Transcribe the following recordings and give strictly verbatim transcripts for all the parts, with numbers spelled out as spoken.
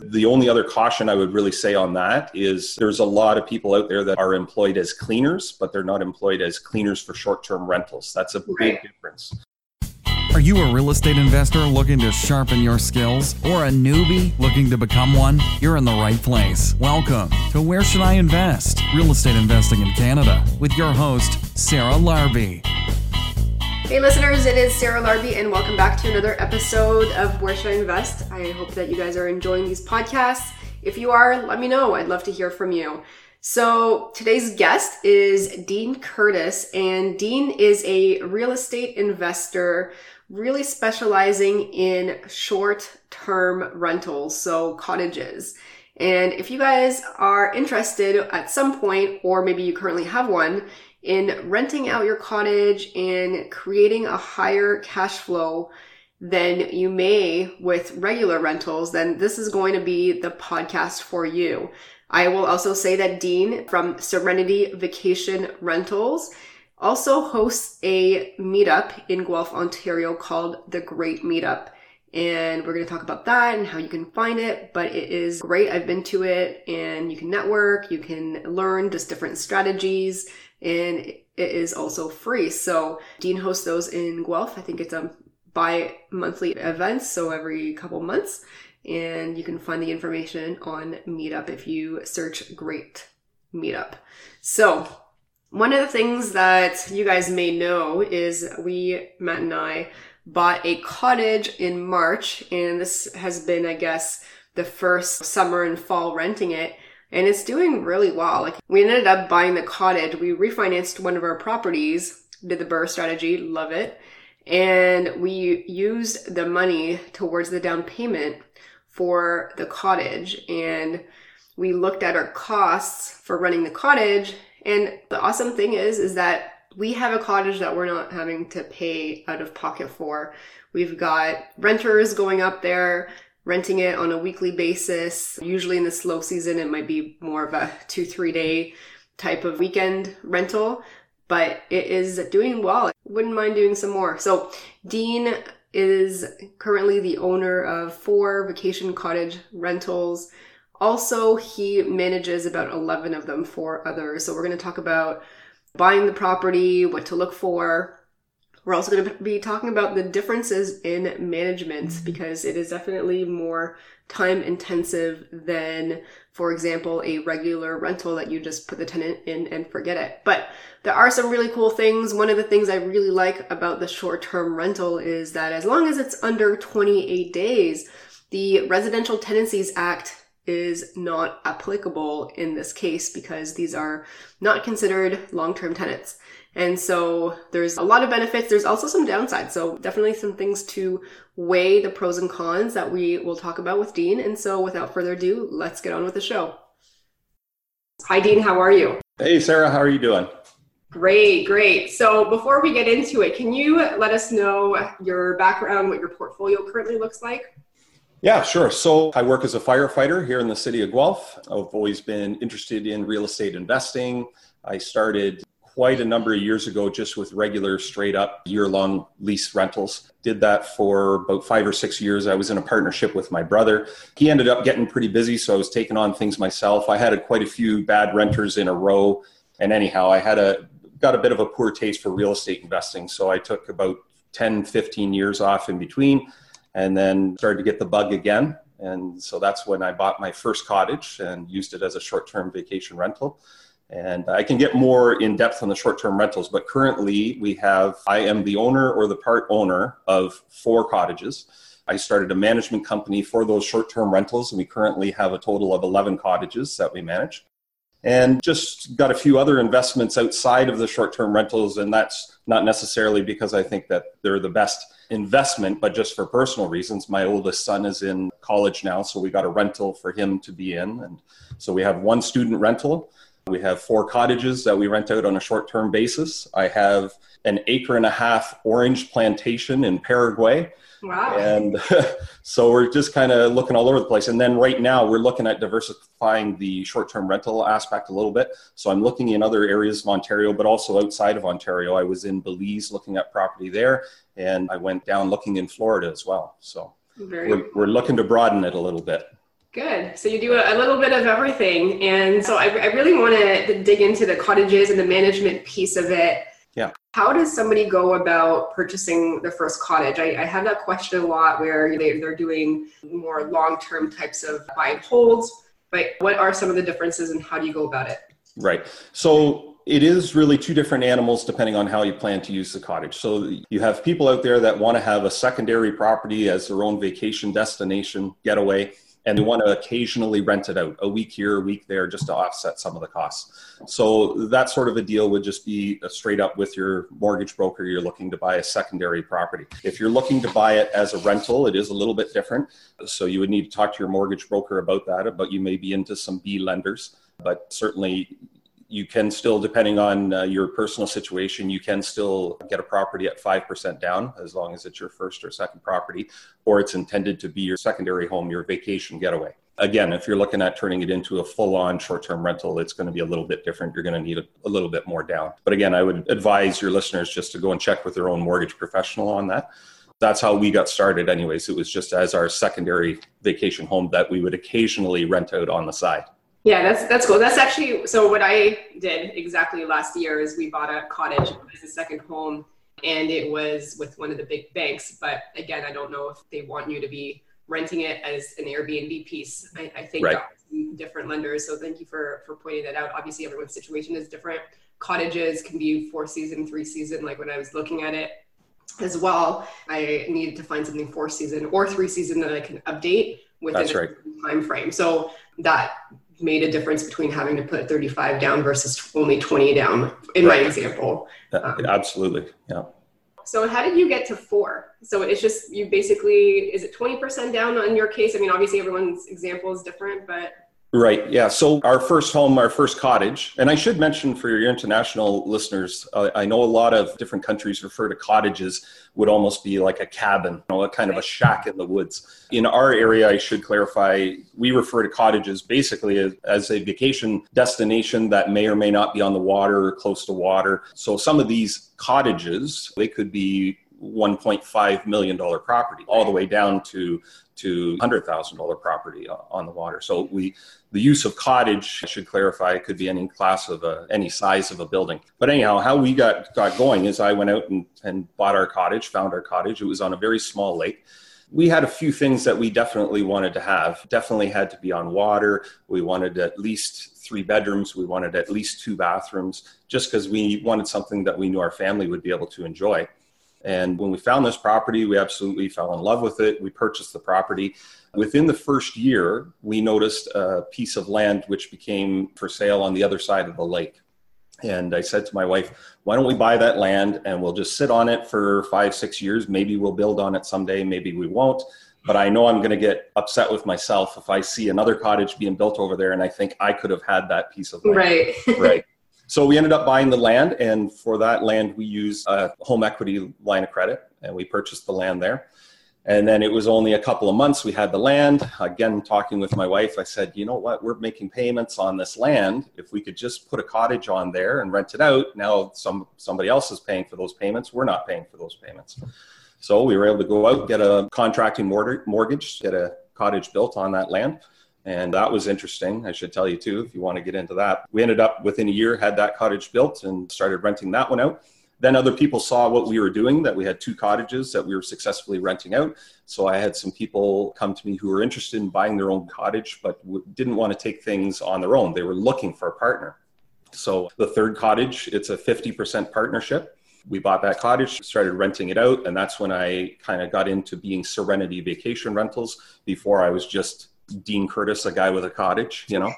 The only other caution I would really say on that is there's a lot of people out there that are employed as cleaners, but they're not employed as cleaners for short-term rentals. That's a big right. difference. Are you a real estate investor looking to sharpen your skills or a newbie looking to become one? You're in the right place. Welcome to Where Should I Invest? Real Estate Investing in Canada with your host, Sarah Larbi. Hey listeners, it is Sarah Larbi and welcome back to another episode of Where Should I Invest? I hope that you guys are enjoying these podcasts. If you are, let me know. I'd love to hear from you. So today's guest is Dean Curtis, and Dean is a real estate investor really specializing in short-term rentals, so cottages. And if you guys are interested at some point, or maybe you currently have one, in renting out your cottage and creating a higher cash flow than you may with regular rentals, then this is going to be the podcast for you. I will also say that Dean from Serenity Vacation Rentals also hosts a meetup in Guelph, Ontario called The Great Meetup. And we're going to talk about that and how you can find it, but it is great. I've been to it and you can network, you can learn just different strategies, and it is also free. So Dean hosts those in Guelph. I think it's a bi-monthly event, so every couple months. And you can find the information on Meetup if you search Great Meetup. So one of the things that you guys may know is we, Matt and I, bought a cottage in March, and this has been, I guess, the first summer and fall renting it, and it's doing really well. Like, we ended up buying the cottage. We refinanced one of our properties, did the B R R R R strategy, love it, and we used the money towards the down payment for the cottage, and we looked at our costs for running the cottage. And the awesome thing is, is that we have a cottage that we're not having to pay out of pocket for. We've got renters going up there, renting it on a weekly basis. Usually in the slow season, it might be more of a two, three day type of weekend rental, but it is doing well. Wouldn't mind doing some more. So Dean is currently the owner of four vacation cottage rentals. Also, he manages about eleven of them for others. So we're going to talk about buying the property, what to look for. We're also going to be talking about the differences in management, because it is definitely more time intensive than, for example, a regular rental that you just put the tenant in and forget it. But there are some really cool things. One of the things I really like about the short-term rental is that as long as it's under twenty-eight days, the Residential Tenancies Act is not applicable in this case, because these are not considered long-term tenants. And so there's a lot of benefits. There's also some downsides. So definitely some things to weigh the pros and cons that we will talk about with Dean. And so without further ado, let's get on with the show. Hi, Dean. How are you? Hey, Sarah. How are you doing? Great, great. So before we get into it, can you let us know your background, what your portfolio currently looks like? Yeah, sure. So I work as a firefighter here in the city of Guelph. I've always been interested in real estate investing. I started quite a number of years ago just with regular straight up year-long lease rentals. Did that for about five or six years. I was in a partnership with my brother. He ended up getting pretty busy, so I was taking on things myself. I had quite a few bad renters in a row. And anyhow, I had a got a bit of a poor taste for real estate investing. So I took about ten, fifteen years off in between. And then started to get the bug again. And so that's when I bought my first cottage and used it as a short-term vacation rental. And I can get more in depth on the short-term rentals, but currently we have, I am the owner or the part owner of four cottages. I started a management company for those short-term rentals, and we currently have a total of eleven cottages that we manage. And just got a few other investments outside of the short-term rentals, and that's not necessarily because I think that they're the best investment, but just for personal reasons. My oldest son is in college now, so we got a rental for him to be in. And so we have one student rental. We have four cottages that we rent out on a short-term basis. I have an acre and a half orange plantation in Paraguay. Wow. And so we're just kind of looking all over the place. And then right now we're looking at diversifying the short-term rental aspect a little bit. So I'm looking in other areas of Ontario, but also outside of Ontario. I was in Belize looking at property there, and I went down looking in Florida as well. So we're, we're looking to broaden it a little bit. Good. So you do a, a little bit of everything. And so I, I really want to dig into the cottages and the management piece of it. Yeah. How does somebody go about purchasing the first cottage? I, I have that question a lot where they, they're doing more long-term types of buy and holds, but what are some of the differences and how do you go about it? Right. So it is really two different animals depending on how you plan to use the cottage. So you have people out there that want to have a secondary property as their own vacation destination getaway, and they want to occasionally rent it out a week here, a week there, just to offset some of the costs. So that sort of a deal would just be a straight up with your mortgage broker. You're looking to buy a secondary property. If you're looking to buy it as a rental, it is a little bit different. So you would need to talk to your mortgage broker about that, but you may be into some B lenders, but certainly you can still, depending on uh, your personal situation, you can still get a property at five percent down as long as it's your first or second property, or it's intended to be your secondary home, your vacation getaway. Again, if you're looking at turning it into a full-on short-term rental, it's going to be a little bit different. You're going to need a, a little bit more down. But again, I would advise your listeners just to go and check with their own mortgage professional on that. That's how we got started anyways. It was just as our secondary vacation home that we would occasionally rent out on the side. Yeah, that's that's cool. That's actually, so what I did exactly last year is we bought a cottage as a second home, and it was with one of the big banks. But again, I don't know if they want you to be renting it as an Airbnb piece. I, I think right. different lenders. So thank you for, for pointing that out. Obviously, everyone's situation is different. Cottages can be four season, three season, like when I was looking at it as well. I needed to find something four season or three season that I can update within that's a right. time frame. So that made a difference between having to put thirty-five down versus only twenty down in right. my example. Um, Absolutely. Yeah. So how did you get to four? So it's just, you basically, is it twenty percent down on your case? I mean, obviously everyone's example is different, but. Right. Yeah. So our first home, our first cottage, and I should mention for your international listeners, uh, I know a lot of different countries refer to cottages would almost be like a cabin, you know, a kind of a shack in the woods. In our area, I should clarify, we refer to cottages basically as, as a vacation destination that may or may not be on the water or close to water. So some of these cottages, they could be one point five million dollars property all the way down to to one hundred thousand dollars property on the water. So we, the use of cottage, I should clarify, could be any class of a, any size of a building. But anyhow, how we got, got going is I went out and, and bought our cottage, found our cottage. It was on a very small lake. We had a few things that we definitely wanted to have. Definitely had to be on water. We wanted at least three bedrooms. We wanted at least two bathrooms, just because we wanted something that we knew our family would be able to enjoy. And when we found this property, we absolutely fell in love with it. We purchased the property. Within the first year, we noticed a piece of land which became for sale on the other side of the lake. And I said to my wife, why don't we buy that land and we'll just sit on it for five, six years. Maybe we'll build on it someday. Maybe we won't. But I know I'm going to get upset with myself if I see another cottage being built over there and I think I could have had that piece of land. Right. Right. So we ended up buying the land, and for that land, we used a home equity line of credit, and we purchased the land there. And then it was only a couple of months we had the land. Again, talking with my wife, I said, you know what, we're making payments on this land. If we could just put a cottage on there and rent it out, now some somebody else is paying for those payments. We're not paying for those payments. So we were able to go out, get a contracting mortgage, get a cottage built on that land. And that was interesting, I should tell you too, if you want to get into that. We ended up within a year, had that cottage built and started renting that one out. Then other people saw what we were doing, that we had two cottages that we were successfully renting out. So I had some people come to me who were interested in buying their own cottage, but w- didn't want to take things on their own. They were looking for a partner. So the third cottage, it's a fifty percent partnership. We bought that cottage, started renting it out. And that's when I kind of got into being Serenity Vacation Rentals. Before I was just Dean Curtis, a guy with a cottage, you know.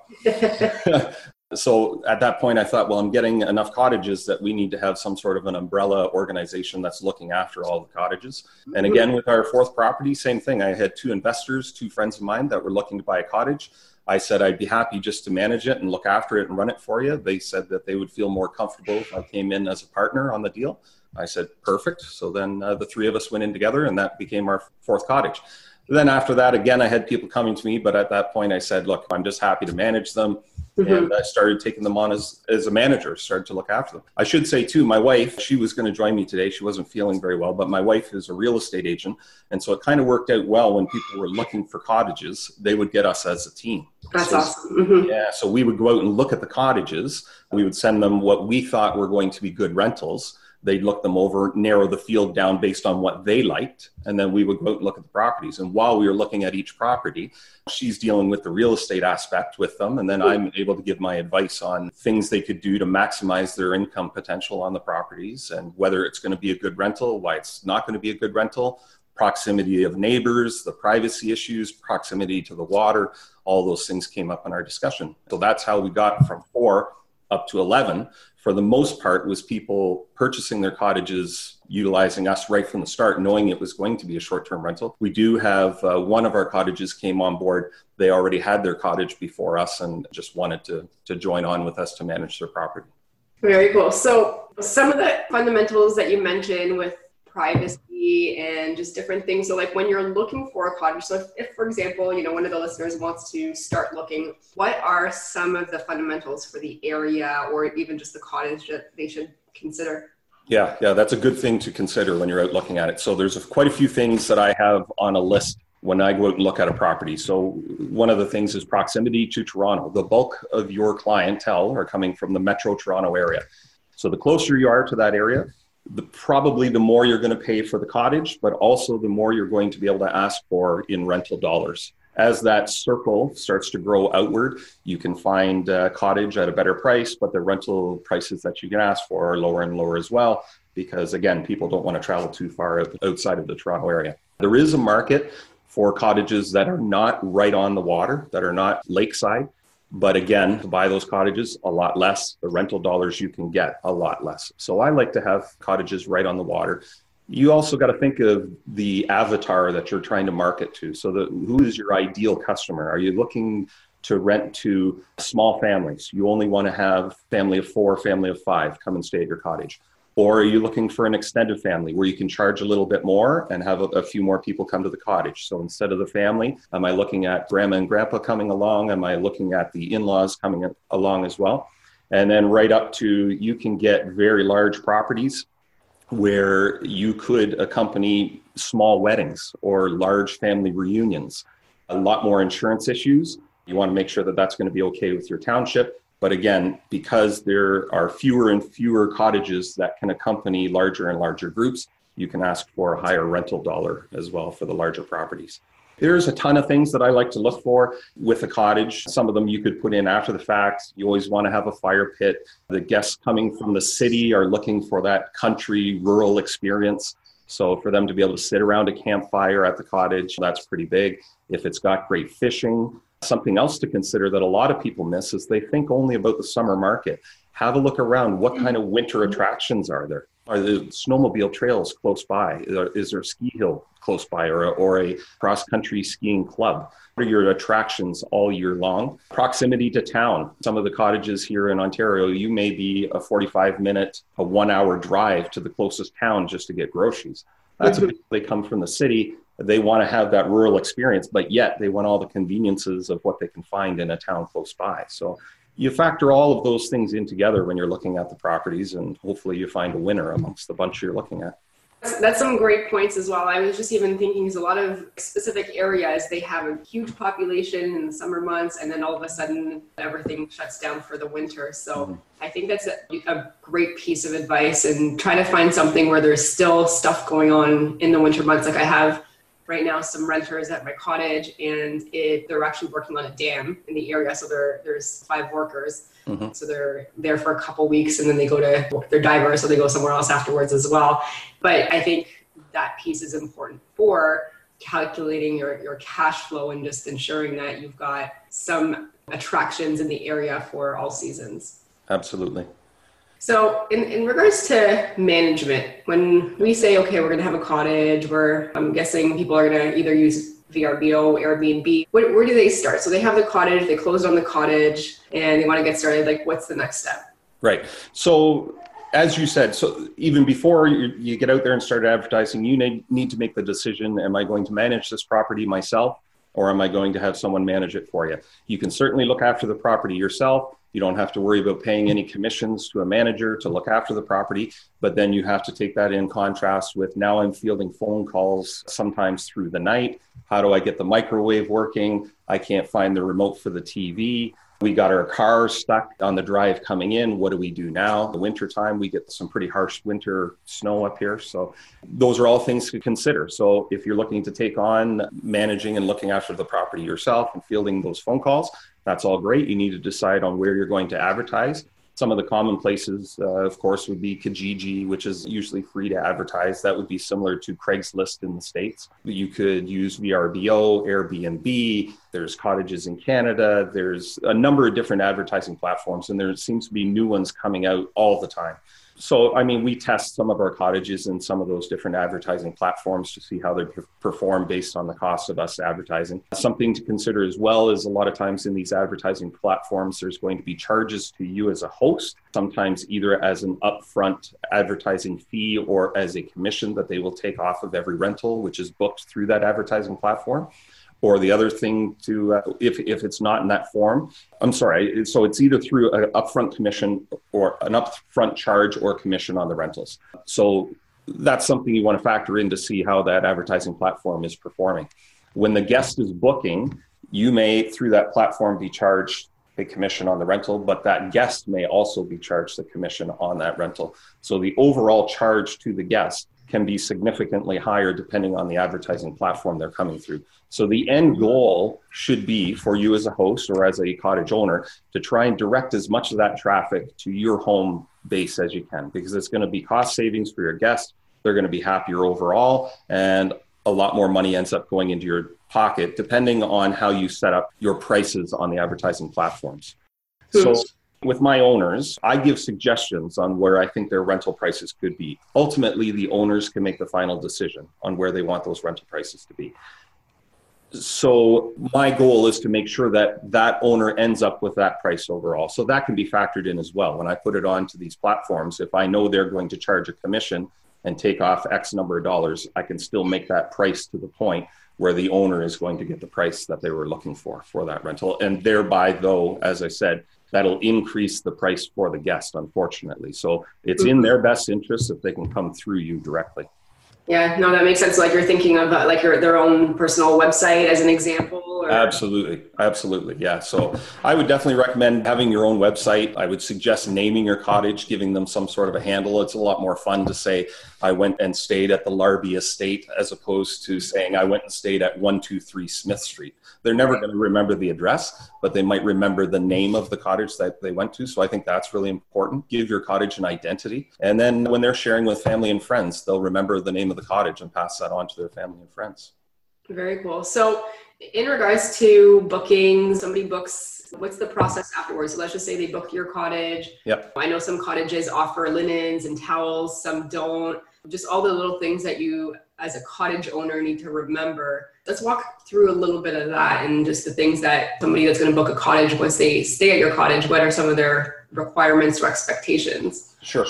So at that point, I thought, well, I'm getting enough cottages that we need to have some sort of an umbrella organization that's looking after all the cottages. And again, with our fourth property, same thing. I had two investors, two friends of mine that were looking to buy a cottage. I said, I'd be happy just to manage it and look after it and run it for you. They said that they would feel more comfortable if I came in as a partner on the deal. I said, perfect. So then uh, the three of us went in together, and that became our fourth cottage. Then after that, again, I had people coming to me, but at that point I said, look, I'm just happy to manage them. Mm-hmm. And I started taking them on as, as a manager, started to look after them. I should say too, my wife, she was going to join me today. She wasn't feeling very well, but my wife is a real estate agent. And so it kind of worked out well when people were looking for cottages, they would get us as a team. That's so, awesome. Mm-hmm. Yeah. So we would go out and look at the cottages. We would send them what we thought were going to be good rentals. They'd look them over, narrow the field down based on what they liked. And then we would go out and look at the properties. And while we were looking at each property, she's dealing with the real estate aspect with them. And then I'm able to give my advice on things they could do to maximize their income potential on the properties and whether it's going to be a good rental, why it's not going to be a good rental, proximity of neighbors, the privacy issues, proximity to the water. All those things came up in our discussion. So that's how we got from four up to eleven. For the most part, was people purchasing their cottages, utilizing us right from the start, knowing it was going to be a short-term rental. We do have uh, one of our cottages came on board. They already had their cottage before us and just wanted to, to join on with us to manage their property. Very cool. So some of the fundamentals that you mentioned with privacy and just different things. So like when you're looking for a cottage, so if, if for example, you know, one of the listeners wants to start looking, what are some of the fundamentals for the area or even just the cottage that they should consider? Yeah, yeah, that's a good thing to consider when you're out looking at it. So there's a, quite a few things that I have on a list when I go out and look at a property. So one of the things is proximity to Toronto. The bulk of your clientele are coming from the Metro Toronto area. So the closer you are to that area, The, probably the more you're going to pay for the cottage, but also the more you're going to be able to ask for in rental dollars. As that circle starts to grow outward, you can find a cottage at a better price, but the rental prices that you can ask for are lower and lower as well, because again, people don't want to travel too far outside of the Toronto area. There is a market for cottages that are not right on the water, that are not lakeside. But again, to buy those cottages, a lot less. The rental dollars you can get, a lot less. So I like to have cottages right on the water. You also got to think of the avatar that you're trying to market to. So the, who is your ideal customer? Are you looking to rent to small families? You only want to have family of four, family of five come and stay at your cottage. Or are you looking for an extended family where you can charge a little bit more and have a, a few more people come to the cottage? So instead of the family, am I looking at grandma and grandpa coming along? Am I looking at the in-laws coming along as well? And then right up to, you can get very large properties where you could accompany small weddings or large family reunions. A lot more insurance issues. You want to make sure that that's going to be okay with your township. But again, because there are fewer and fewer cottages that can accompany larger and larger groups, you can ask for a higher rental dollar as well for the larger properties. There's a ton of things that I like to look for with a cottage. Some of them you could put in after the fact. You always want to have a fire pit. The guests coming from the city are looking for that country rural experience. So for them to be able to sit around a campfire at the cottage, that's pretty big. If it's got great fishing. Something else to consider that a lot of people miss is they think only about the summer market. Have a look around. What kind of winter attractions are there? Are there snowmobile trails close by? Is there a ski hill close by or a, or a cross-country skiing club? What are your attractions all year long? Proximity to town. Some of the cottages here in Ontario, you may be a forty-five minute, a one hour drive to the closest town just to get groceries. That's mm-hmm. a, they come from the city. They want to have that rural experience, but yet they want all the conveniences of what they can find in a town close by. So you factor all of those things in together when you're looking at the properties, and hopefully you find a winner amongst the bunch you're looking at. That's some great points as well. I was just even thinking there's a lot of specific areas. They have a huge population in the summer months, and then all of a sudden everything shuts down for the winter. So mm-hmm. I think that's a, a great piece of advice, and trying to find something where there's still stuff going on in the winter months. Like I have right now some renters at my cottage, and it, they're actually working on a dam in the area. So there, there's five workers. Mm-hmm. So they're there for a couple weeks, and then they go to work their divers, so they go somewhere else afterwards as well. But I think that piece is important for calculating your, your cash flow and just ensuring that you've got some attractions in the area for all seasons. Absolutely. So in, in regards to management, when we say, okay, we're going to have a cottage, we're, I'm guessing people are going to either use V R B O, Airbnb, where, where do they start? So they have the cottage, they closed on the cottage, and they want to get started. Like, what's the next step? Right. So as you said, so even before you, you get out there and start advertising, you need, need to make the decision, am I going to manage this property myself? or am I going to have someone manage it for you? You can certainly look after the property yourself. You don't have to worry about paying any commissions to a manager to look after the property, but then you have to take that in contrast with, now I'm fielding phone calls sometimes through the night. How do I get the microwave working? I can't find the remote for the T V. We got our car stuck on the drive coming in. What do we do now? The winter time, we get some pretty harsh winter snow up here. So those are all things to consider. So if you're looking to take on managing and looking after the property yourself and fielding those phone calls, that's all great. You need to decide on where you're going to advertise. Some of the common places, uh, of course, would be Kijiji, which is usually free to advertise. That would be similar to Craigslist in the States. You could use V R B O, Airbnb. There's cottages in Canada. There's a number of different advertising platforms, and there seems to be new ones coming out all the time. So, I mean, we test some of our cottages in some of those different advertising platforms to see how they perform based on the cost of us advertising. Something to consider as well is, a lot of times in these advertising platforms, there's going to be charges to you as a host, sometimes either as an upfront advertising fee or as a commission that they will take off of every rental, which is booked through that advertising platform. Or the other thing to, uh, if if it's not in that form, I'm sorry, so it's either through an upfront commission or an upfront charge or commission on the rentals. So that's something you want to factor in to see how that advertising platform is performing. When the guest is booking, you may, through that platform, be charged a commission on the rental, but that guest may also be charged the commission on that rental. So the overall charge to the guest can be significantly higher depending on the advertising platform they're coming through. So the end goal should be for you as a host or as a cottage owner to try and direct as much of that traffic to your home base as you can, because it's going to be cost savings for your guests. They're going to be happier overall, and a lot more money ends up going into your pocket depending on how you set up your prices on the advertising platforms. So with my owners, I give suggestions on where I think their rental prices could be. Ultimately, the owners can make the final decision on where they want those rental prices to be. So my goal is to make sure that that owner ends up with that price overall. So that can be factored in as well. When I put it onto these platforms, if I know they're going to charge a commission and take off X number of dollars, I can still make that price to the point where the owner is going to get the price that they were looking for for that rental. And thereby, though, as I said, that'll increase the price for the guest, unfortunately. So it's in their best interest if they can come through you directly. Yeah, no, that makes sense. Like, you're thinking of uh, like your their own personal website as an example? Or... Absolutely. Absolutely. Yeah. So I would definitely recommend having your own website. I would suggest naming your cottage, giving them some sort of a handle. It's a lot more fun to say, I went and stayed at the Larbi Estate, as opposed to saying, I went and stayed at one two three Smith Street. They're never going to remember the address, but they might remember the name of the cottage that they went to. So I think that's really important. Give your cottage an identity. And then when they're sharing with family and friends, they'll remember the name of the cottage and pass that on to their family and friends. Very cool. So in regards to booking, somebody books, what's the process afterwards? So let's just say they book your cottage. Yep. I know some cottages offer linens and towels, some don't. Just all the little things that you as a cottage owner need to remember. Let's walk through a little bit of that, and just the things that somebody that's going to book a cottage, once they stay at your cottage, what are some of their requirements or expectations? Sure.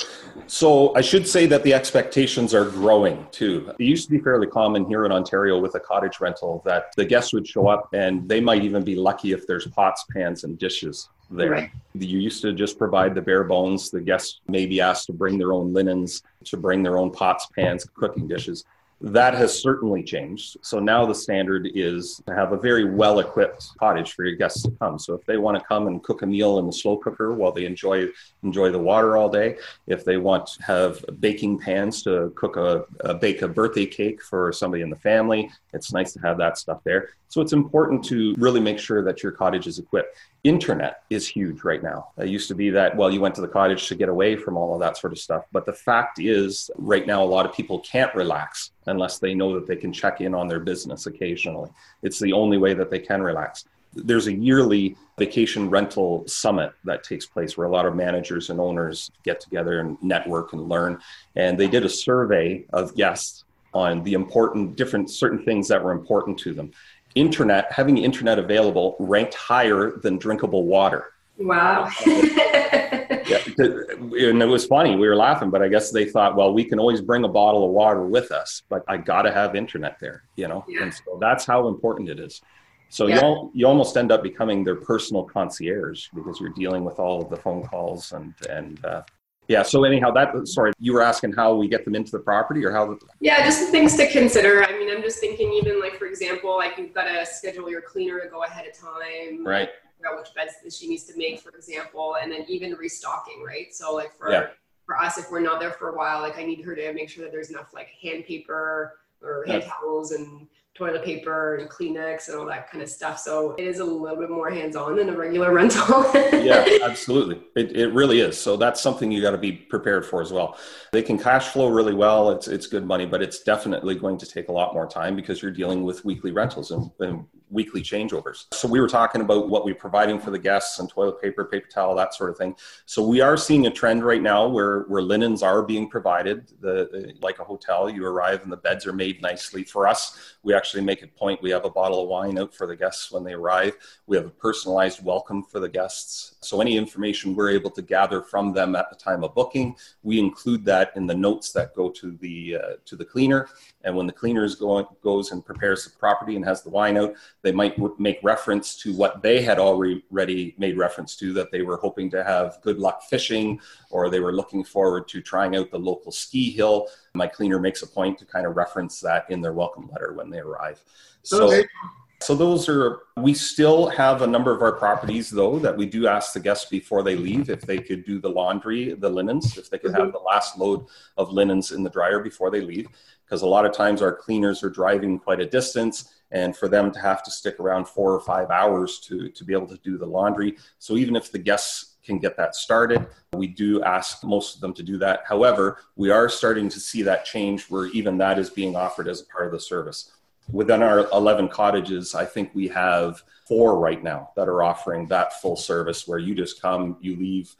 So I should say that the expectations are growing too. It used to be fairly common here in Ontario with a cottage rental that the guests would show up and they might even be lucky if there's pots, pans, and dishes there. Right. You used to just provide the bare bones. The guests may be asked to bring their own linens, to bring their own pots, pans, cooking dishes. That has certainly changed. So now the standard is to have a very well-equipped cottage for your guests to come. So if they want to come and cook a meal in the slow cooker while they enjoy enjoy the water all day, if they want to have baking pans to cook a, a bake a birthday cake for somebody in the family, it's nice to have that stuff there. So it's important to really make sure that your cottage is equipped. Internet is huge right now. It used to be that, well, you went to the cottage to get away from all of that sort of stuff. But the fact is, right now, a lot of people can't relax unless they know that they can check in on their business occasionally. It's the only way that they can relax. There's a yearly vacation rental summit that takes place where a lot of managers and owners get together and network and learn. And they did a survey of guests on the important, different, certain things that were important to them. Internet, having internet available, ranked higher than drinkable water. Wow. Yeah, and it was funny, we were laughing, but I guess they thought, well, we can always bring a bottle of water with us, but I got to have internet there, you know? Yeah. And so that's how important it is. So yeah. you all, you almost end up becoming their personal concierge because you're dealing with all of the phone calls and, and uh, yeah. So anyhow, that, sorry, you were asking how we get them into the property or how? The- yeah, just things to consider. I mean, I'm just thinking even like, for example, like you've got to schedule your cleaner to go ahead of time. Right. Figure out which beds she needs to make, for example, and then even restocking, right? So like for, yeah. for us, if we're not there for a while, like I need her to make sure that there's enough like hand paper or hand yeah. towels and toilet paper and Kleenex and all that kind of stuff. So it is a little bit more hands-on than a regular rental. Yeah, absolutely. It it really is. So that's something you got to be prepared for as well. They can cash flow really well. It's it's good money, but it's definitely going to take a lot more time because you're dealing with weekly rentals and, and weekly changeovers. So we were talking about what we're providing for the guests and toilet paper, paper towel, that sort of thing. So we are seeing a trend right now where, where linens are being provided. The, the like a hotel, you arrive and the beds are made nicely. For us, we actually make a point. We have a bottle of wine out for the guests when they arrive. We have a personalized welcome for the guests. So any information we're able to gather from them at the time of booking, we include that in the notes that go to the uh, to the cleaner. And when the cleaner is going, goes and prepares the property and has the wine out, they might w- make reference to what they had already ready made reference to, that they were hoping to have good luck fishing, or they were looking forward to trying out the local ski hill. My cleaner makes a point to kind of reference that in their welcome letter when they arrive. So, okay. so those are, we still have a number of our properties though, that we do ask the guests before they leave, if they could do the laundry, the linens, if they could mm-hmm. have the last load of linens in the dryer before they leave. Because a lot of times our cleaners are driving quite a distance, and for them to have to stick around four or five hours to, to be able to do the laundry. So even if the guests can get that started, we do ask most of them to do that. However, we are starting to see that change where even that is being offered as a part of the service. Within our eleven cottages, I think we have four right now that are offering that full service where you just come, you leave.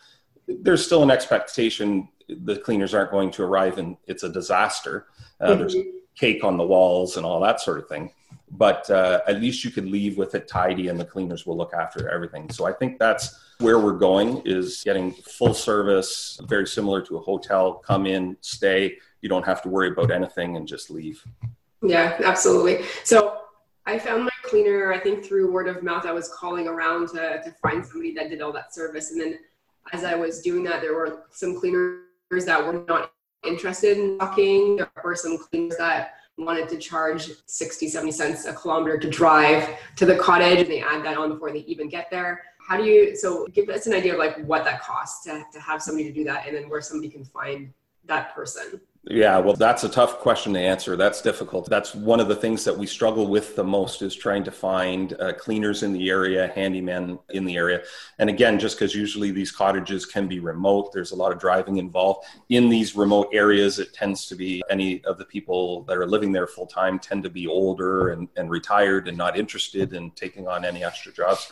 There's still an expectation the cleaners aren't going to arrive and it's a disaster. Uh, mm-hmm. There's cake on the walls and all that sort of thing. But uh, at least you could leave with it tidy and the cleaners will look after everything. So I think that's where we're going, is getting full service, very similar to a hotel. Come in, stay. You don't have to worry about anything and just leave. Yeah, absolutely. So I found my cleaner, I think through word of mouth, I was calling around to, to find somebody that did all that service. And then as I was doing that, there were some cleaners that were not interested in walking. There were some cleaners that wanted to charge sixty, seventy cents a kilometer to drive to the cottage, and they add that on before they even get there. How do you, so give us an idea of like what that costs to, to have somebody to do that, and then where somebody can find that person. Yeah, well, that's a tough question to answer. That's difficult. That's one of the things that we struggle with the most, is trying to find uh, cleaners in the area, handymen in the area. And again, just because usually these cottages can be remote, there's a lot of driving involved. In these remote areas, it tends to be any of the people that are living there full time tend to be older and, and retired and not interested in taking on any extra jobs.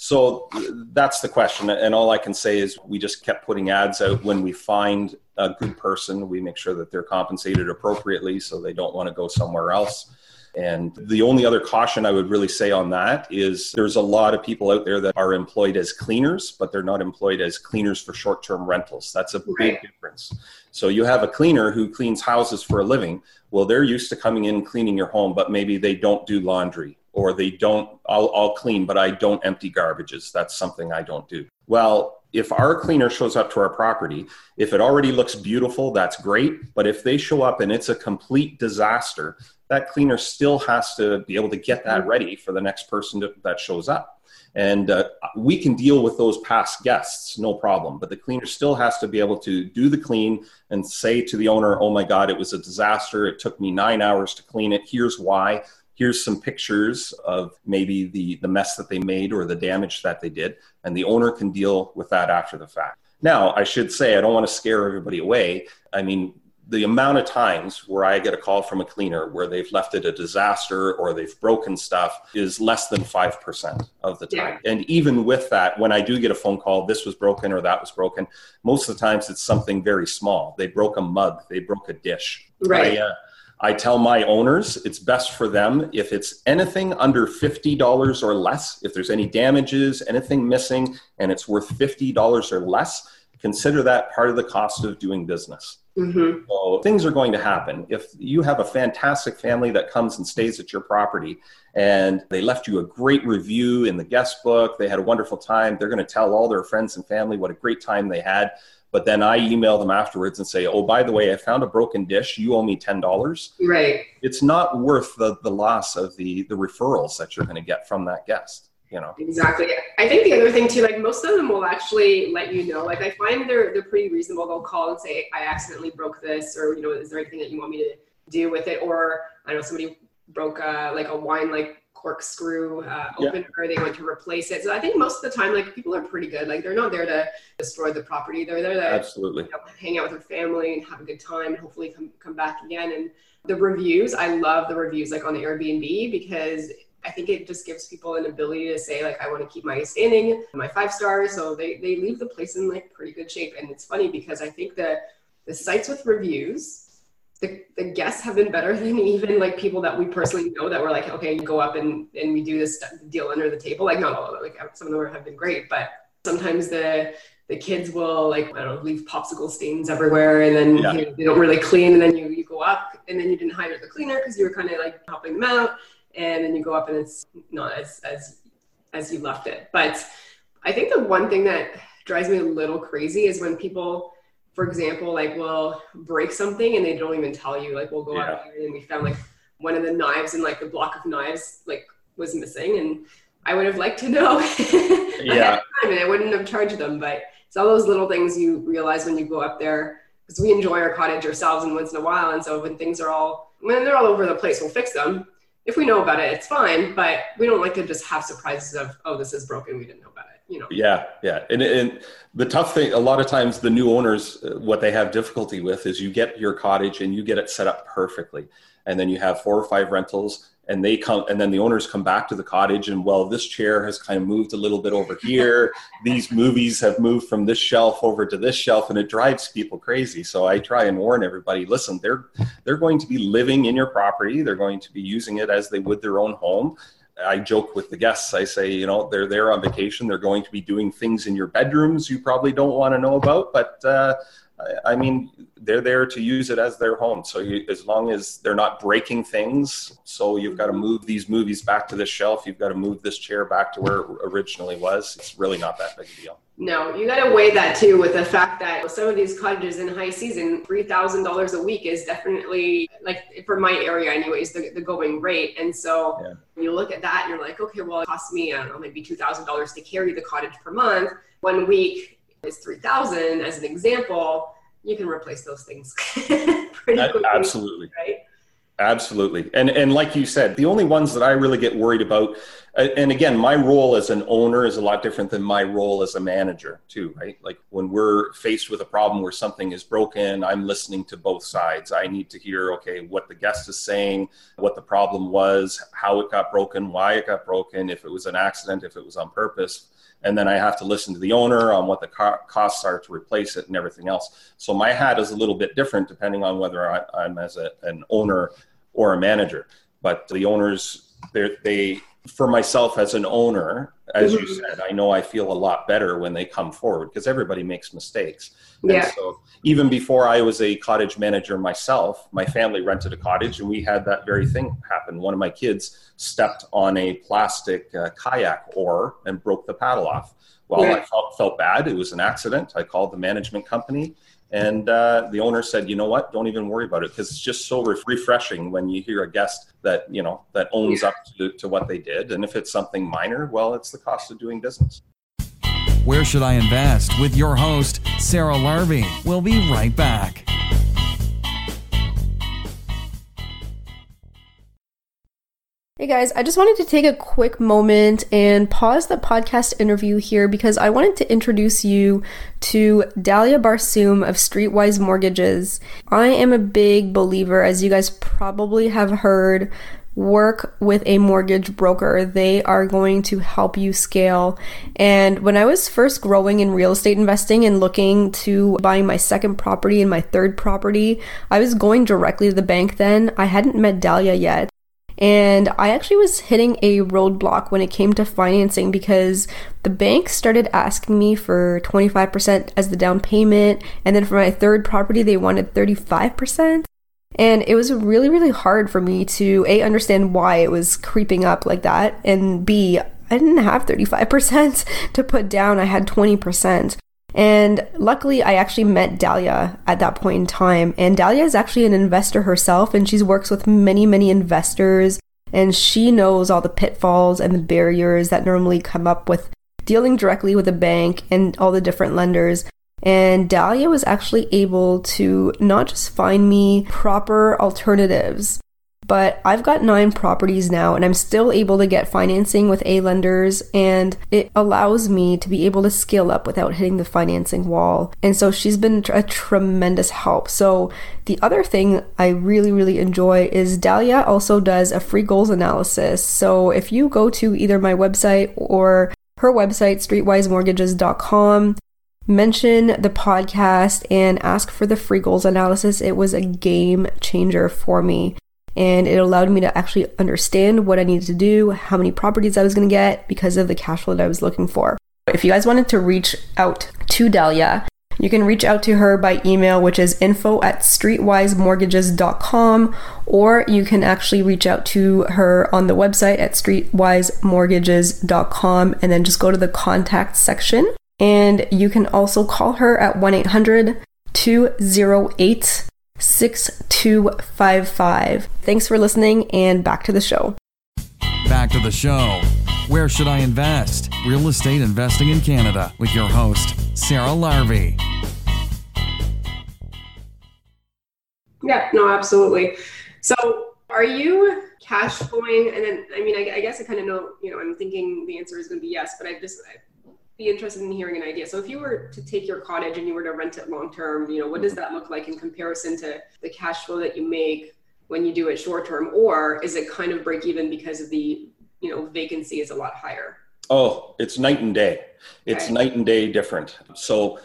So that's the question. And all I can say is we just kept putting ads out. When we find a good person, we make sure that they're compensated appropriately so they don't want to go somewhere else. And the only other caution I would really say on that is there's a lot of people out there that are employed as cleaners, but they're not employed as cleaners for short-term rentals. That's a big difference. So you have a cleaner who cleans houses for a living. Well, they're used to coming in and cleaning your home, but maybe they don't do laundry. Or they don't, I'll, I'll clean, but I don't empty garbages. That's something I don't do. Well, if our cleaner shows up to our property, if it already looks beautiful, that's great. But if they show up and it's a complete disaster, that cleaner still has to be able to get that ready for the next person to, that shows up. And uh, we can deal with those past guests, no problem. But the cleaner still has to be able to do the clean and say to the owner, oh my God, it was a disaster. It took me nine hours to clean it. Here's why. Here's some pictures of maybe the, the mess that they made or the damage that they did. And the owner can deal with that after the fact. Now, I should say, I don't want to scare everybody away. I mean, the amount of times where I get a call from a cleaner where they've left it a disaster or they've broken stuff is less than five percent of the time. Yeah. And even with that, when I do get a phone call, this was broken or that was broken, most of the times it's something very small. They broke a mug, they broke a dish. Right. I, uh, I tell my owners it's best for them if it's anything under fifty dollars or less, if there's any damages, anything missing, and it's worth fifty dollars or less, consider that part of the cost of doing business. Mm-hmm. So things are going to happen. If you have a fantastic family that comes and stays at your property and they left you a great review in the guest book, they had a wonderful time, they're going to tell all their friends and family what a great time they had. But then I email them afterwards and say, oh, by the way, I found a broken dish. You owe me ten dollars. Right. It's not worth the, the loss of the, the referrals that you're going to get from that guest. You know. Exactly. I think the other thing too, like most of them will actually let you know, like I find they're, they're pretty reasonable. They'll call and say, I accidentally broke this, or, you know, is there anything that you want me to do with it? Or I know somebody broke a, like a wine, like corkscrew uh, opener, yeah. They want to replace it. So I think most of the time, like people are pretty good. Like they're not there to destroy the property. They're there to absolutely you know, hang out with their family and have a good time and hopefully come, come back again. And the reviews, I love the reviews like on the Airbnb, because I think it just gives people an ability to say, like, I want to keep my standing, my five stars. So they, they leave the place in like pretty good shape. And it's funny because I think that the sites with reviews, the, the guests have been better than even like people that we personally know that we're like, okay, you go up and, and we do this deal under the table. Like not all of them, like some of them have been great, but sometimes the the kids will like, I don't know, leave popsicle stains everywhere. And then yeah. you know, they don't really clean. And then you, you go up and then you didn't hire the cleaner because you were kind of like helping them out. And then you go up and it's not as, as, as you left it. But I think the one thing that drives me a little crazy is when people, for example, like will break something and they don't even tell you, like we'll go yeah. out here and we found like one of the knives and like the block of knives like was missing. And I would have liked to know yeah. time and I wouldn't have charged them, but it's all those little things you realize when you go up there, because we enjoy our cottage ourselves and once in a while. And so when things are all, when they're all over the place, we'll fix them. If we know about it, it's fine, but we don't like to just have surprises of, oh, this is broken, we didn't know about it, you know? Yeah, yeah. And, and the tough thing, a lot of times the new owners, what they have difficulty with is you get your cottage and you get it set up perfectly. And then you have four or five rentals and they come, and then the owners come back to the cottage and, well, this chair has kind of moved a little bit over here. These movies have moved from this shelf over to this shelf, and it drives people crazy. So I try and warn everybody, listen, they're, they're going to be living in your property. They're going to be using it as they would their own home. I joke with the guests. I say, you know, they're there on vacation. They're going to be doing things in your bedrooms you probably don't want to know about, but, uh, I mean, they're there to use it as their home. So you, as long as they're not breaking things, so you've got to move these movies back to this shelf. You've got to move this chair back to where it originally was. It's really not that big a deal. No, you got to weigh that too with the fact that some of these cottages in high season, three thousand dollars a week is definitely, like for my area anyways, the, the going rate. And so yeah. when you look at that, you're like, okay, well, it costs me, I don't know, maybe two thousand dollars to carry the cottage per month. One week is three thousand as an example. You can replace those things pretty quickly. Absolutely. Right? Absolutely. And and like you said, the only ones that I really get worried about, and again, my role as an owner is a lot different than my role as a manager too, right? Like when we're faced with a problem where something is broken, I'm listening to both sides. I need to hear, okay, what the guest is saying, what the problem was, how it got broken, why it got broken, if it was an accident, if it was on purpose. And then I have to listen to the owner on what the co- costs are to replace it and everything else. So my hat is a little bit different depending on whether I, I'm as a, an owner or a manager. But the owners, they, for myself as an owner, as mm-hmm. you said, I know I feel a lot better when they come forward because everybody makes mistakes. Yeah. And so even before I was a cottage manager myself, my family rented a cottage and we had that very thing happen. One of my kids stepped on a plastic uh, kayak oar and broke the paddle off. Well, yeah. I felt, felt bad. It was an accident. I called the management company. And uh, the owner said, you know what, don't even worry about it, because it's just so re- refreshing when you hear a guest that, you know, that owns yeah. up to, to what they did. And if it's something minor, well, it's the cost of doing business. Where Should I Invest? With your host, Sarah Larbi. We'll be right back. Hey guys, I just wanted to take a quick moment and pause the podcast interview here because I wanted to introduce you to Dalia Barsoum of Streetwise Mortgages. I am a big believer, as you guys probably have heard, work with a mortgage broker. They are going to help you scale. And when I was first growing in real estate investing and looking to buying my second property and my third property, I was going directly to the bank then. I hadn't met Dalia yet. And I actually was hitting a roadblock when it came to financing because the bank started asking me for twenty-five percent as the down payment. And then for my third property, they wanted thirty-five percent. And it was really, really hard for me to A, understand why it was creeping up like that. And B, I didn't have thirty-five percent to put down. I had twenty percent. And luckily, I actually met Dalia at that point in time. And Dalia is actually an investor herself, and she works with many, many investors. And she knows all the pitfalls and the barriers that normally come up with dealing directly with a bank and all the different lenders. And Dalia was actually able to not just find me proper alternatives, but I've got nine properties now and I'm still able to get financing with A lenders, and it allows me to be able to scale up without hitting the financing wall. And so she's been a tremendous help. So the other thing I really, really enjoy is Dalia also does a free goals analysis. So if you go to either my website or her website, streetwise mortgages dot com, mention the podcast and ask for the free goals analysis, it was a game changer for me. And it allowed me to actually understand what I needed to do, how many properties I was going to get because of the cash flow that I was looking for. If you guys wanted to reach out to Dalia, you can reach out to her by email, which is info at streetwise mortgages dot com, or you can actually reach out to her on the website at streetwise mortgages dot com and then just go to the contact section. And you can also call her at one eight hundred two oh eight six two five five. Thanks for listening, and back to the show. Back to the show. Where Should I Invest? Real Estate Investing in Canada with your host, Sarah Larbi. Yeah, no, absolutely. So are you cash flowing? And then, I mean, I, I guess I kind of know, you know, I'm thinking the answer is going to be yes, but I just... I, be interested in hearing an idea. So if you were to take your cottage and you were to rent it long-term, you know, what does that look like in comparison to the cash flow that you make when you do it short-term? Or is it kind of break even because of the, you know, vacancy is a lot higher? Oh, it's night and day. It's okay. Night and day different. So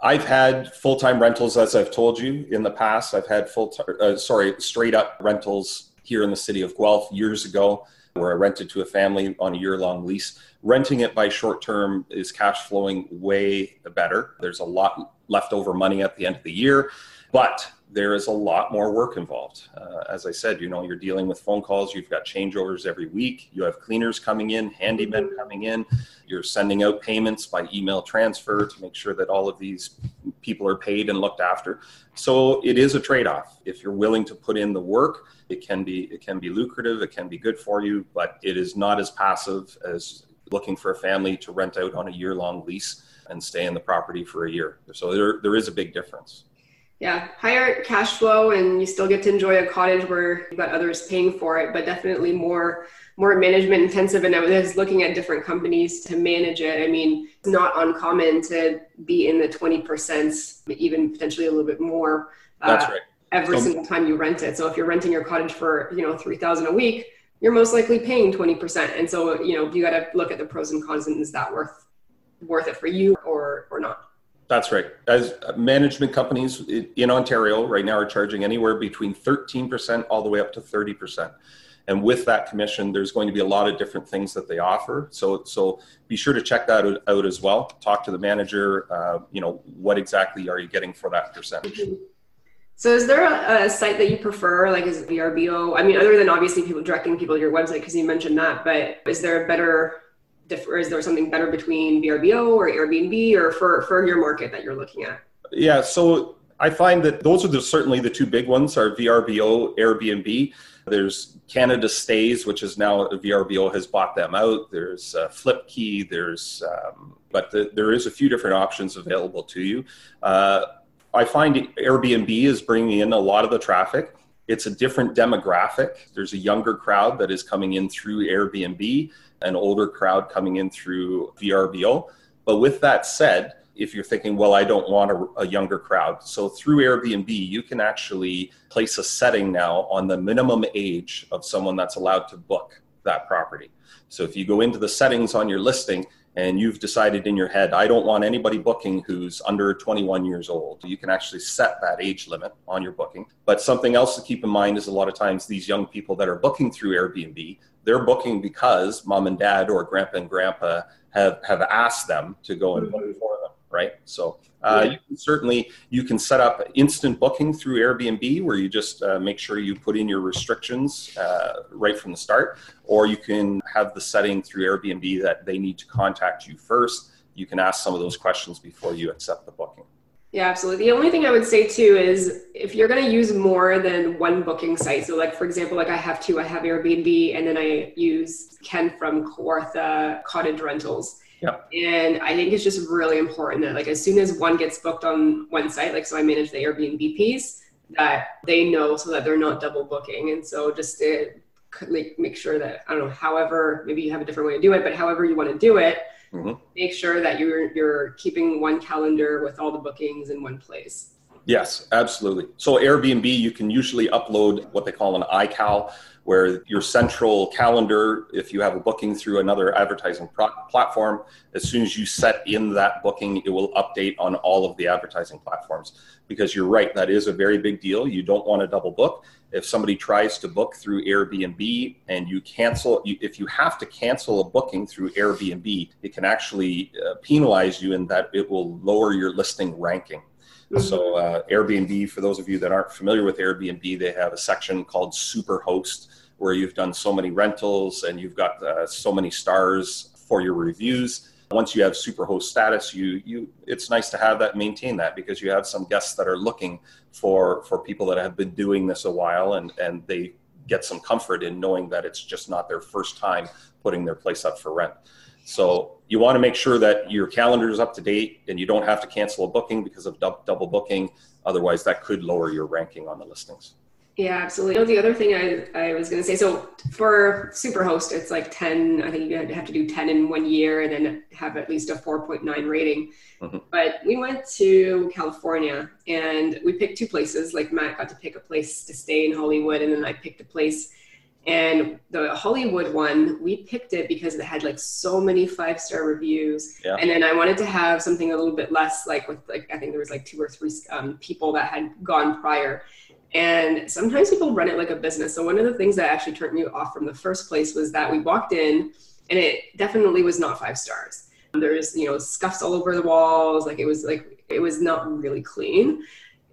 I've had full-time rentals, as I've told you in the past. I've had full-time, uh, sorry, straight up rentals here in the city of Guelph years ago, where I rented to a family on a year-long lease. Renting it by short-term is cash flowing way better. There's a lot leftover money at the end of the year, but there is a lot more work involved. Uh, as I said, you know, you're dealing with phone calls, you've got changeovers every week, you have cleaners coming in, handymen coming in, you're sending out payments by email transfer to make sure that all of these people are paid and looked after. So it is a trade-off. If you're willing to put in the work, It can be it can be lucrative, it can be good for you, but it is not as passive as looking for a family to rent out on a year-long lease and stay in the property for a year. So there there is a big difference. Yeah, higher cash flow, and you still get to enjoy a cottage where you've got others paying for it, but definitely more more management intensive. And I was looking at different companies to manage it. I mean, it's not uncommon to be in the twenty percent, even potentially a little bit more. That's uh, right. every so, single time you rent it. So if you're renting your cottage for, you know, three thousand dollars a week, you're most likely paying twenty percent. And so, you know, you got to look at the pros and cons, and is that worth worth it for you or or not? That's right. As management companies in Ontario right now are charging anywhere between thirteen percent all the way up to thirty percent. And with that commission, there's going to be a lot of different things that they offer. So so be sure to check that out as well. Talk to the manager, uh, you know, what exactly are you getting for that percentage? Mm-hmm. So is there a, a site that you prefer? Like, is it V R B O? I mean, other than obviously people directing people to your website, because you mentioned that, but is there a better, or is there something better between V R B O or Airbnb or for, for your market that you're looking at? Yeah, so I find that those are the, certainly the two big ones are V R B O, Airbnb. There's Canada Stays, which is now V R B O has bought them out. There's uh, Flipkey. There's, um, but the, there is a few different options available to you. Uh, I find Airbnb is bringing in a lot of the traffic. It's a different demographic. There's a younger crowd that is coming in through Airbnb, an older crowd coming in through V R B O. But with that said, if you're thinking, well, I don't want a, a younger crowd. So through Airbnb, you can actually place a setting now on the minimum age of someone that's allowed to book that property. So if you go into the settings on your listing and you've decided in your head, I don't want anybody booking who's under twenty-one years old. You can actually set that age limit on your booking. But something else to keep in mind is a lot of times these young people that are booking through Airbnb, they're booking because mom and dad or grandpa and grandpa have, have asked them to go and book for them, right? So uh, yeah. you can certainly, you can set up instant booking through Airbnb where you just uh, make sure you put in your restrictions uh, right from the start, or you can have the setting through Airbnb that they need to contact you first. You can ask some of those questions before you accept the booking. Yeah, absolutely. The only thing I would say too is if you're going to use more than one booking site, so like, for example, like I have two, I have Airbnb and then I use Ken from Kawartha Cottage Rentals. Yep. And I think it's just really important that like as soon as one gets booked on one site, like so I manage the Airbnb piece, that they know so that they're not double booking. And so just to like make sure that, I don't know, however, maybe you have a different way to do it, but however you want to do it, mm-hmm. make sure that you're you're keeping one calendar with all the bookings in one place. Yes, absolutely. So Airbnb, you can usually upload what they call an iCal, where your central calendar, if you have a booking through another advertising pro- platform, as soon as you set in that booking, it will update on all of the advertising platforms. Because you're right, that is a very big deal. You don't want to double book. If somebody tries to book through Airbnb and you cancel, you, if you have to cancel a booking through Airbnb, it can actually uh, penalize you in that it will lower your listing ranking. So uh, Airbnb, for those of you that aren't familiar with Airbnb, they have a section called Super Host, where you've done so many rentals and you've got uh, so many stars for your reviews. Once you have Super Host status, you you it's nice to have that, maintain that, because you have some guests that are looking for for people that have been doing this a while, and, and they get some comfort in knowing that it's just not their first time putting their place up for rent. So you want to make sure that your calendar is up to date and you don't have to cancel a booking because of dub- double booking. Otherwise, that could lower your ranking on the listings. Yeah, absolutely. You know, the other thing I, I was going to say, so for Superhost, it's like ten, I think you have to do ten in one year and then have at least a four point nine rating. Mm-hmm. But we went to California and we picked two places. Like Matt got to pick a place to stay in Hollywood, and then I picked a place. And the Hollywood one, we picked it because it had like so many five-star reviews. Yeah. And then I wanted to have something a little bit less, like with like, I think there was like two or three um, people that had gone prior. And sometimes people run it like a business. So one of the things that actually turned me off from the first place was that we walked in and it definitely was not five stars. There's, you know, scuffs all over the walls. Like it was like, it was not really clean.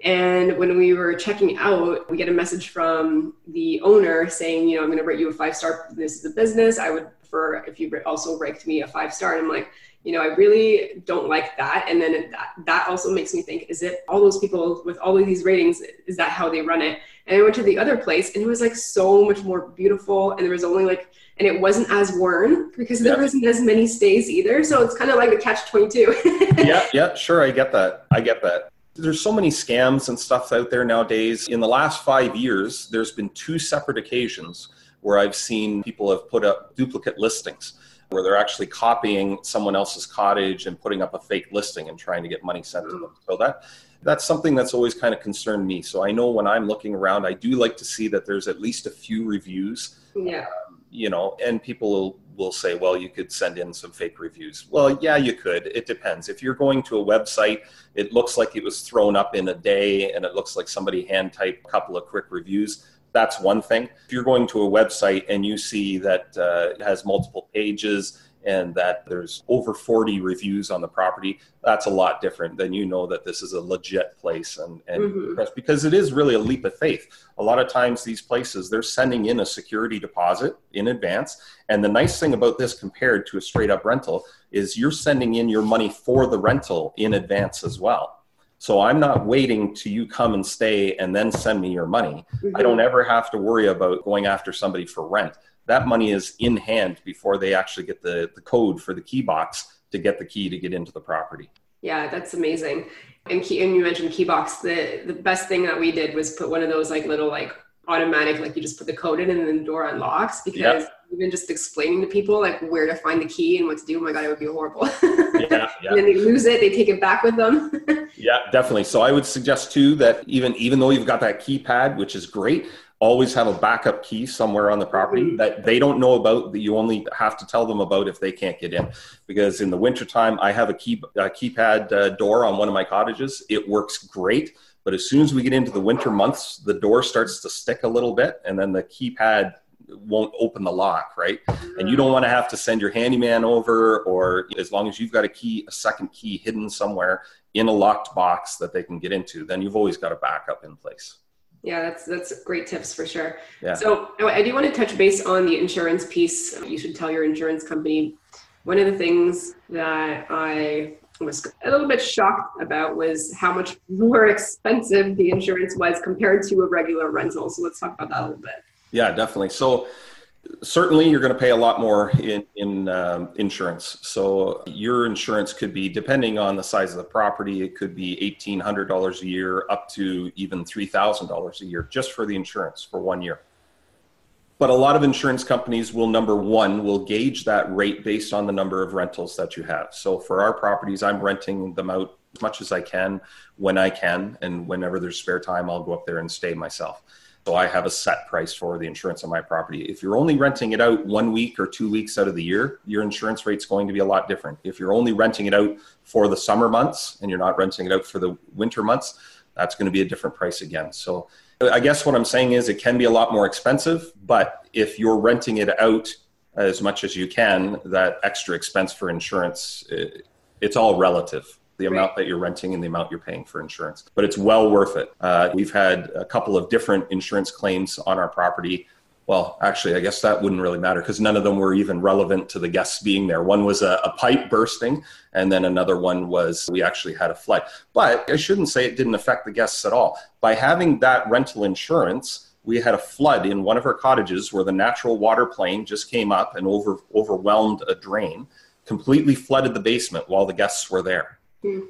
And when we were checking out, we get a message from the owner saying, you know, I'm going to rate you a five-star. This is the business. I would prefer if you also ranked me a five-star. And I'm like, you know, I really don't like that. And then it, that, that also makes me think, is it all those people with all of these ratings, is that how they run it? And I went to the other place and it was like so much more beautiful. And there was only like, and it wasn't as worn because there yep. wasn't as many stays either. So it's kind of like a catch twenty-two. yeah, yeah, sure. I get that. I get that. There's so many scams and stuff out there nowadays. In the last five years, there's been two separate occasions where I've seen people have put up duplicate listings, where they're actually copying someone else's cottage and putting up a fake listing and trying to get money sent to them. So that that's something that's always kind of concerned me. So I know when I'm looking around, I do like to see that there's at least a few reviews. Yeah. Um, you know, and people will, will say, well, you could send in some fake reviews. Well, yeah, you could. It depends. If you're going to a website, it looks like it was thrown up in a day and it looks like somebody hand-typed a couple of quick reviews. That's one thing. If you're going to a website and you see that uh, it has multiple pages and that there's over forty reviews on the property, that's a lot different. Then you know that this is a legit place. And, and mm-hmm. because it is really a leap of faith. A lot of times these places, they're sending in a security deposit in advance. And the nice thing about this compared to a straight up rental is you're sending in your money for the rental in advance as well. So I'm not waiting till you come and stay and then send me your money. Mm-hmm. I don't ever have to worry about going after somebody for rent. That money is in hand before they actually get the, the code for the key box to get the key to get into the property. Yeah, that's amazing. And, key, and you mentioned key box. The, the best thing that we did was put one of those like little like automatic, like you just put the code in and then the door unlocks, because yep. even just explaining to people like where to find the key and what to do, oh my God, it would be horrible. Yeah, yeah. And then they lose it, they take it back with them. Yeah, definitely. So I would suggest too that even even though you've got that keypad, which is great, always have a backup key somewhere on the property that they don't know about, that you only have to tell them about if they can't get in. Because in the wintertime, I have a, key, a keypad uh, door on one of my cottages. It works great. But as soon as we get into the winter months, the door starts to stick a little bit, and then the keypad won't open the lock, right? And you don't want to have to send your handyman over, or as long as you've got a key, a second key hidden somewhere in a locked box that they can get into, then you've always got a backup in place. Yeah, that's that's great tips for sure. Yeah. So I do want to touch base on the insurance piece. You should tell your insurance company. One of the things that I was a little bit shocked about was how much more expensive the insurance was compared to a regular rental. So let's talk about that a little bit. Yeah, definitely. So certainly you're going to pay a lot more in, in um, insurance. So your insurance could be, depending on the size of the property, it could be eighteen hundred dollars a year up to even three thousand dollars a year just for the insurance for one year. But a lot of insurance companies will, number one, will gauge that rate based on the number of rentals that you have. So for our properties, I'm renting them out as much as I can when I can. And whenever there's spare time, I'll go up there and stay myself. So I have a set price for the insurance on my property. If you're only renting it out one week or two weeks out of the year, your insurance rate's going to be a lot different. If you're only renting it out for the summer months and you're not renting it out for the winter months, that's going to be a different price again. So I guess what I'm saying is it can be a lot more expensive, but if you're renting it out as much as you can, that extra expense for insurance, it's all relative. The amount that you're renting and the amount you're paying for insurance, but it's well worth it. Uh, we've had a couple of different insurance claims on our property. Well, actually, I guess that wouldn't really matter because none of them were even relevant to the guests being there. One was a, a pipe bursting, and then another one was we actually had a flood. But I shouldn't say it didn't affect the guests at all. By having that rental insurance, we had a flood in one of our cottages where the natural water plane just came up and over, overwhelmed a drain, completely flooded the basement while the guests were there.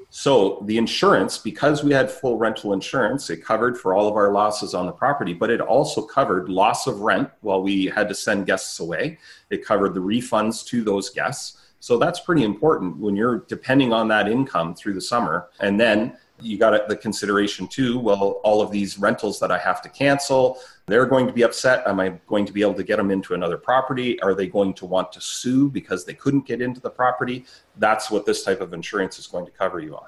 So the insurance, because we had full rental insurance, it covered for all of our losses on the property, but it also covered loss of rent while we had to send guests away. It covered the refunds to those guests. So that's pretty important when you're depending on that income through the summer. And then you got the consideration too, well, all of these rentals that I have to cancel, they're going to be upset. Am I going to be able to get them into another property? Are they going to want to sue because they couldn't get into the property? That's what this type of insurance is going to cover you on.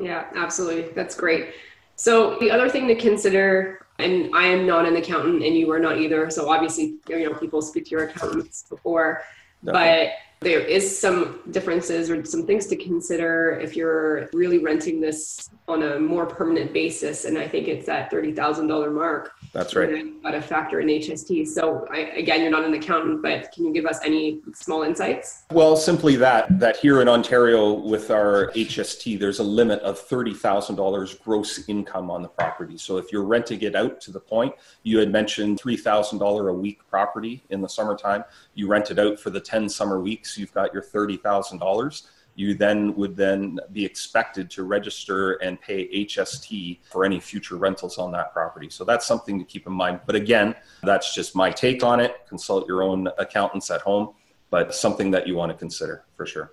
Yeah, absolutely. That's great. So the other thing to consider, and I am not an accountant and you are not either. So obviously, you know, people speak to your accountants before, Definitely. But there is some differences or some things to consider if you're really renting this on a more permanent basis. And I think it's that thirty thousand dollars mark. That's right. You've got to factor in H S T. So I, again, you're not an accountant, but can you give us any small insights? Well, simply that, that here in Ontario with our H S T, there's a limit of thirty thousand dollars gross income on the property. So if you're renting it out to the point, you had mentioned three thousand dollars a week property in the summertime, you rent it out for the ten summer weeks, you've got your thirty thousand dollars. You then would then be expected to register and pay H S T for any future rentals on that property. So that's something to keep in mind. But again, that's just my take on it. Consult your own accountants at home, but something that you want to consider for sure.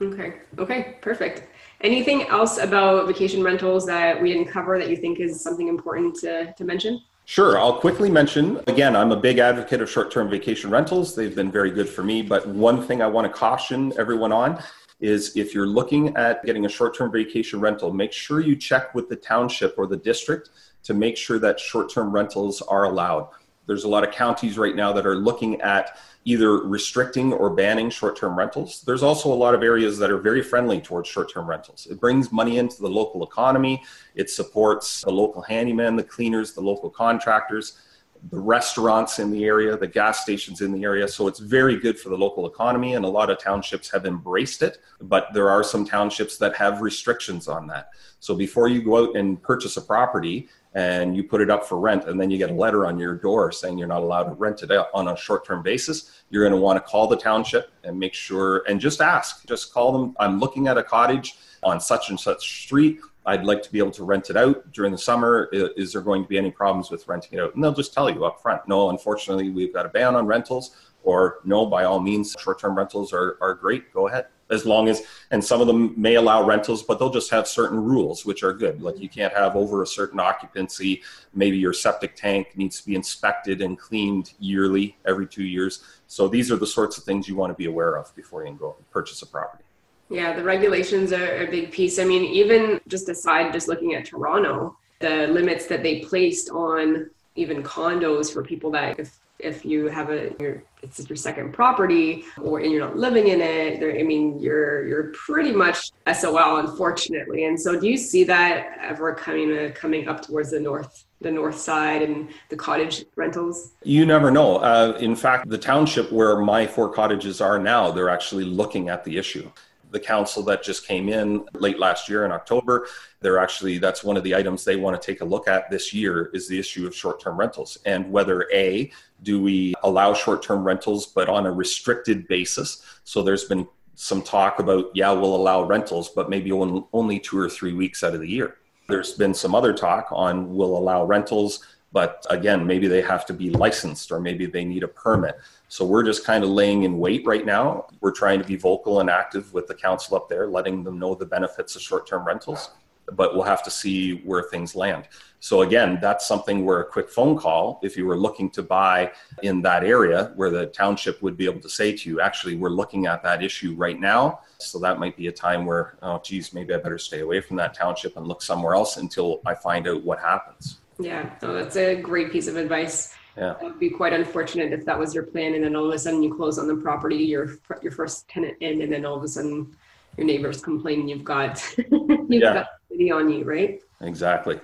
Okay. Okay. Perfect. Anything else about vacation rentals that we didn't cover that you think is something important to, to mention? Sure. I'll quickly mention, again, I'm a big advocate of short-term vacation rentals. They've been very good for me. But one thing I want to caution everyone on is if you're looking at getting a short-term vacation rental, make sure you check with the township or the district to make sure that short-term rentals are allowed. There's a lot of counties right now that are looking at either restricting or banning short-term rentals. There's also a lot of areas that are very friendly towards short-term rentals. It brings money into the local economy. It supports the local handyman, the cleaners, the local contractors, the restaurants in the area, the gas stations in the area. So it's very good for the local economy, and a lot of townships have embraced it, but there are some townships that have restrictions on that. So before you go out and purchase a property and you put it up for rent, and then you get a letter on your door saying you're not allowed to rent it out on a short-term basis, you're going to want to call the township and make sure, and just ask, just call them. I'm looking at a cottage on such and such street. I'd like to be able to rent it out during the summer. Is there going to be any problems with renting it out? And they'll just tell you up front, no, unfortunately, we've got a ban on rentals, or no, by all means, short-term rentals are, are great. Go ahead. as long as, and some of them may allow rentals, but they'll just have certain rules, which are good. Like you can't have over a certain occupancy. Maybe your septic tank needs to be inspected and cleaned yearly, every two years. So these are the sorts of things you want to be aware of before you go purchase a property. Yeah, the regulations are a big piece. I mean, even just aside, just looking at Toronto, the limits that they placed on even condos for people that if, if you have a, your, it's your second property or and you're not living in it, I mean, you're you're pretty much S O L, unfortunately. And so do you see that ever coming uh, coming up towards the north, the north side and the cottage rentals? You never know. Uh, in fact, the township where my four cottages are now, they're actually looking at the issue. The council that just came in late last year in October, they're actually, that's one of the items they want to take a look at this year is the issue of short-term rentals and whether A, do we allow short-term rentals, but on a restricted basis? So there's been some talk about, yeah, we'll allow rentals, but maybe on, only two or three weeks out of the year. There's been some other talk on we'll allow rentals, but again, maybe they have to be licensed or maybe they need a permit. So we're just kind of laying in wait right now. We're trying to be vocal and active with the council up there, letting them know the benefits of short-term rentals, but we'll have to see where things land. So again, that's something where a quick phone call, if you were looking to buy in that area where the township would be able to say to you, actually, we're looking at that issue right now. So that might be a time where, oh, geez, maybe I better stay away from that township and look somewhere else until I find out what happens. Yeah, so that's a great piece of advice. Yeah. It would be quite unfortunate if that was your plan and then all of a sudden you close on the property, your your first tenant in, and then all of a sudden your neighbors complain you've got you've yeah. got city on you, right? Exactly.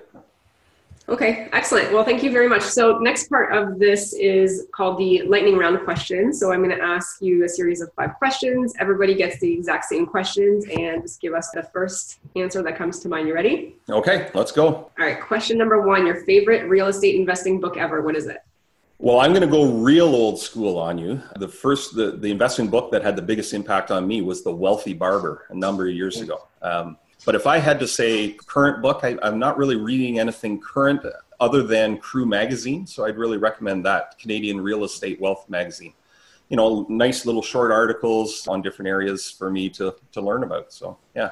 Okay, excellent. Well, thank you very much. So next part of this is called the lightning round question. So I'm going to ask you a series of five questions. Everybody gets the exact same questions and just give us the first answer that comes to mind. You ready? Okay, let's go. All right. Question number one, your favorite real estate investing book ever. What is it? Well, I'm going to go real old school on you. The first, the, the investing book that had the biggest impact on me was The Wealthy Barber a number of years ago. Um, But if I had to say current book, I, I'm not really reading anything current other than Crew Magazine. So I'd really recommend that, Canadian Real Estate Wealth Magazine. You know, nice little short articles on different areas for me to, to learn about. So, yeah.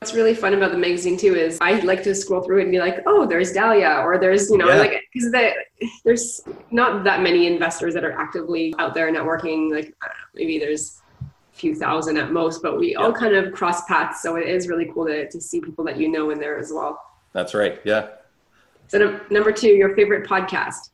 What's really fun about the magazine too is I like to scroll through it and be like, oh, there's Dalia, or there's, you know, yeah. like, because the, there's not that many investors that are actively out there networking. Like, I don't know, maybe there's few thousand at most, but we yeah. all kind of cross paths. So it is really cool to, to see people that you know in there as well. That's right. Yeah. So no, number two, your favorite podcast.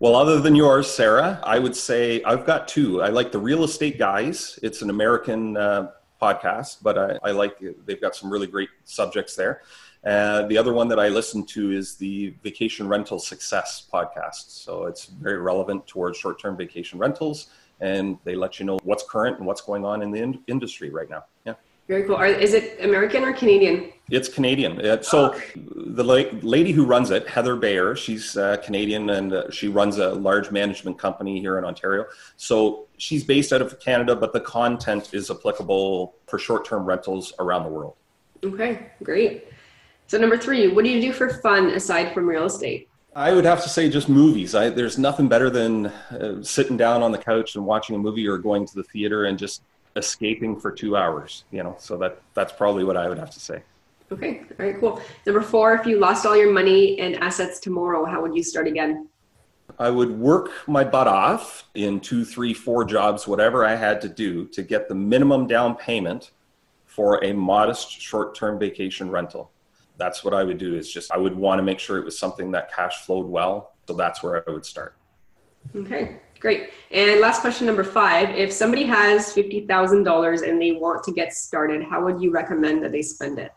Well, other than yours, Sarah, I would say I've got two. I like The Real Estate Guys. It's an American uh, podcast, but I, I like, they've got some really great subjects there. Uh, the other one that I listen to is the Vacation Rental Success podcast. So it's very relevant towards short-term vacation rentals. And they let you know what's current and what's going on in the in- industry right now. Yeah. Very cool. Are, is it American or Canadian? It's Canadian. Uh, so oh. the la- lady who runs it, Heather Bayer, she's uh, Canadian and uh, she runs a large management company here in Ontario. So she's based out of Canada, but the content is applicable for short-term rentals around the world. Okay, great. So number three, what do you do for fun aside from real estate? I would have to say just movies. I, there's nothing better than uh, sitting down on the couch and watching a movie or going to the theater and just escaping for two hours, you know, so that that's probably what I would have to say. Okay. All right, cool. Number four, if you lost all your money and assets tomorrow, how would you start again? I would work my butt off in two, three, four jobs, whatever I had to do to get the minimum down payment for a modest short-term vacation rental. That's what I would do is just, I would want to make sure it was something that cash flowed well. So that's where I would start. Okay, great. And last question, number five, if somebody has fifty thousand dollars and they want to get started, how would you recommend that they spend it?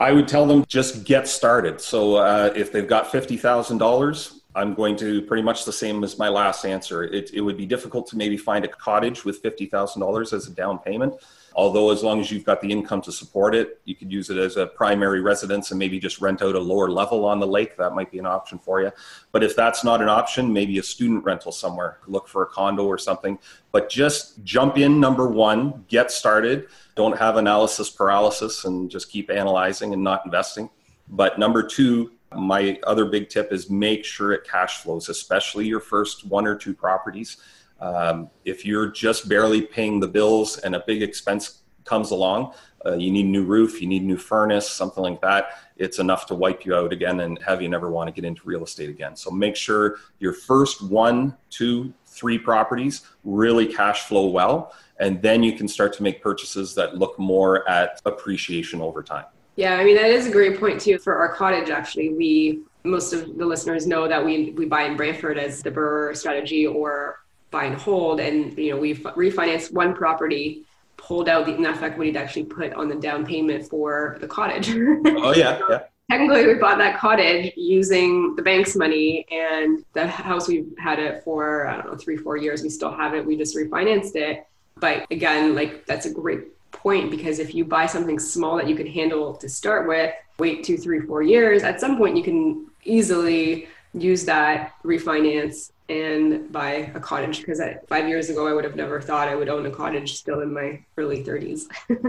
I would tell them just get started. So uh, if they've got fifty thousand dollars, I'm going to pretty much the same as my last answer. It, it would be difficult to maybe find a cottage with fifty thousand dollars as a down payment. Although as long as you've got the income to support it, you could use it as a primary residence and maybe just rent out a lower level on the lake. That might be an option for you. But if that's not an option, maybe a student rental somewhere. Look for a condo or something. But just jump in, number one, get started. Don't have analysis paralysis and just keep analyzing and not investing. But number two, my other big tip is make sure it cash flows, especially your first one or two properties. Um, if you're just barely paying the bills and a big expense comes along, uh, you need a new roof, you need a new furnace, something like that, it's enough to wipe you out again and have you never want to get into real estate again. So make sure your first one, two, three properties really cash flow well, and then you can start to make purchases that look more at appreciation over time. Yeah, I mean, that is a great point too. For our cottage, actually, we, most of the listeners know that we we buy in Brantford as the B R R R R strategy, or buy and hold. And, you know, we refinanced one property, pulled out the enough equity to actually put on the down payment for the cottage. Oh yeah, so yeah. Technically, we bought that cottage using the bank's money, and the house, we've had it for, I don't know, three, four years. We still have it. We just refinanced it. But again, like, that's a great point, because if you buy something small that you can handle to start with, wait two, three, four years, at some point you can easily use that, refinance, and buy a cottage. Because five years ago, I would have never thought I would own a cottage still in my early thirties.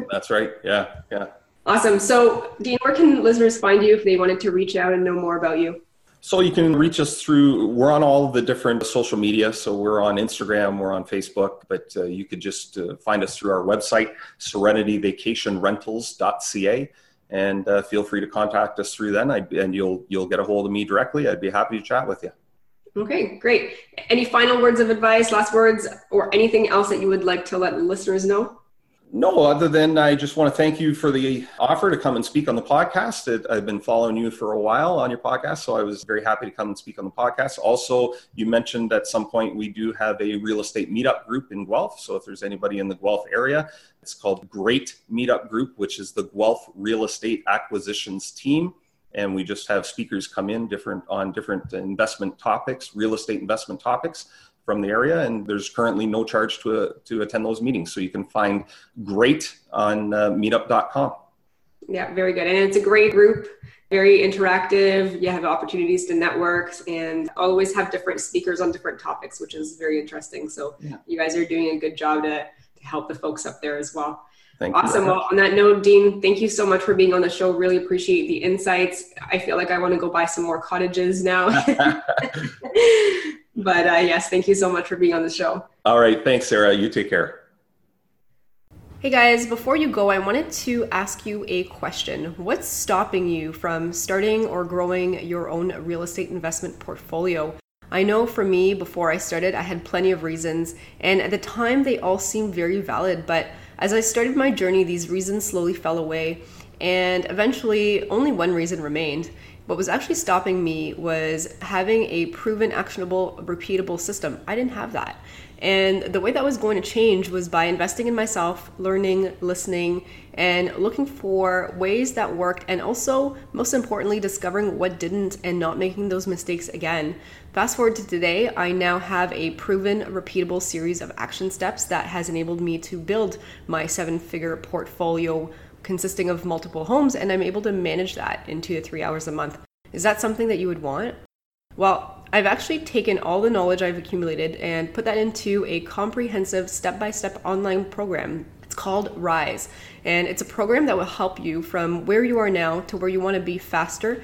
That's right. Yeah. Yeah. Awesome. So Dean, where can listeners find you if they wanted to reach out and know more about you? So you can reach us through, we're on all of the different social media. So we're on Instagram, we're on Facebook, but uh, you could just uh, find us through our website, serenity vacation rentals dot c a. And uh, feel free to contact us through then, I'd, and you'll you'll get a hold of me directly. I'd be happy to chat with you. Okay, great. Any final words of advice, last words, or anything else that you would like to let listeners know? No, other than I just want to thank you for the offer to come and speak on the podcast. It, I've been following you for a while on your podcast, so I was very happy to come and speak on the podcast. Also, you mentioned at some point we do have a real estate meetup group in Guelph. So if there's anybody in the Guelph area, it's called Great Meetup Group, which is the Guelph Real Estate Acquisitions Team. And we just have speakers come in different on different investment topics, real estate investment topics from the area, and there's currently no charge to uh, to attend those meetings. So you can find Great on uh, meetup dot com. Yeah, very good. And it's a great group, very interactive. You have opportunities to network and always have different speakers on different topics, which is very interesting. So yeah, you guys are doing a good job to, to help the folks up there as well. Thank awesome. Well, on that note, Dean, thank you so much for being on the show. Really appreciate the insights. I feel like I want to go buy some more cottages now. But uh, yes, thank you so much for being on the show. All right. Thanks, Sarah. You take care. Hey guys, before you go, I wanted to ask you a question. What's stopping you from starting or growing your own real estate investment portfolio? I know for me, before I started, I had plenty of reasons, and at the time they all seemed very valid, but as I started my journey, these reasons slowly fell away, and eventually only one reason remained. What was actually stopping me was having a proven, actionable, repeatable system. I didn't have that. And the way that was going to change was by investing in myself, learning, listening, and looking for ways that worked, and also, most importantly, discovering what didn't and not making those mistakes again. Fast forward to today, I now have a proven, repeatable series of action steps that has enabled me to build my seven-figure portfolio consisting of multiple homes, and I'm able to manage that in two to three hours a month. Is that something that you would want? Well, I've actually taken all the knowledge I've accumulated and put that into a comprehensive step-by-step online program. It's called Rise, and it's a program that will help you from where you are now to where you want to be faster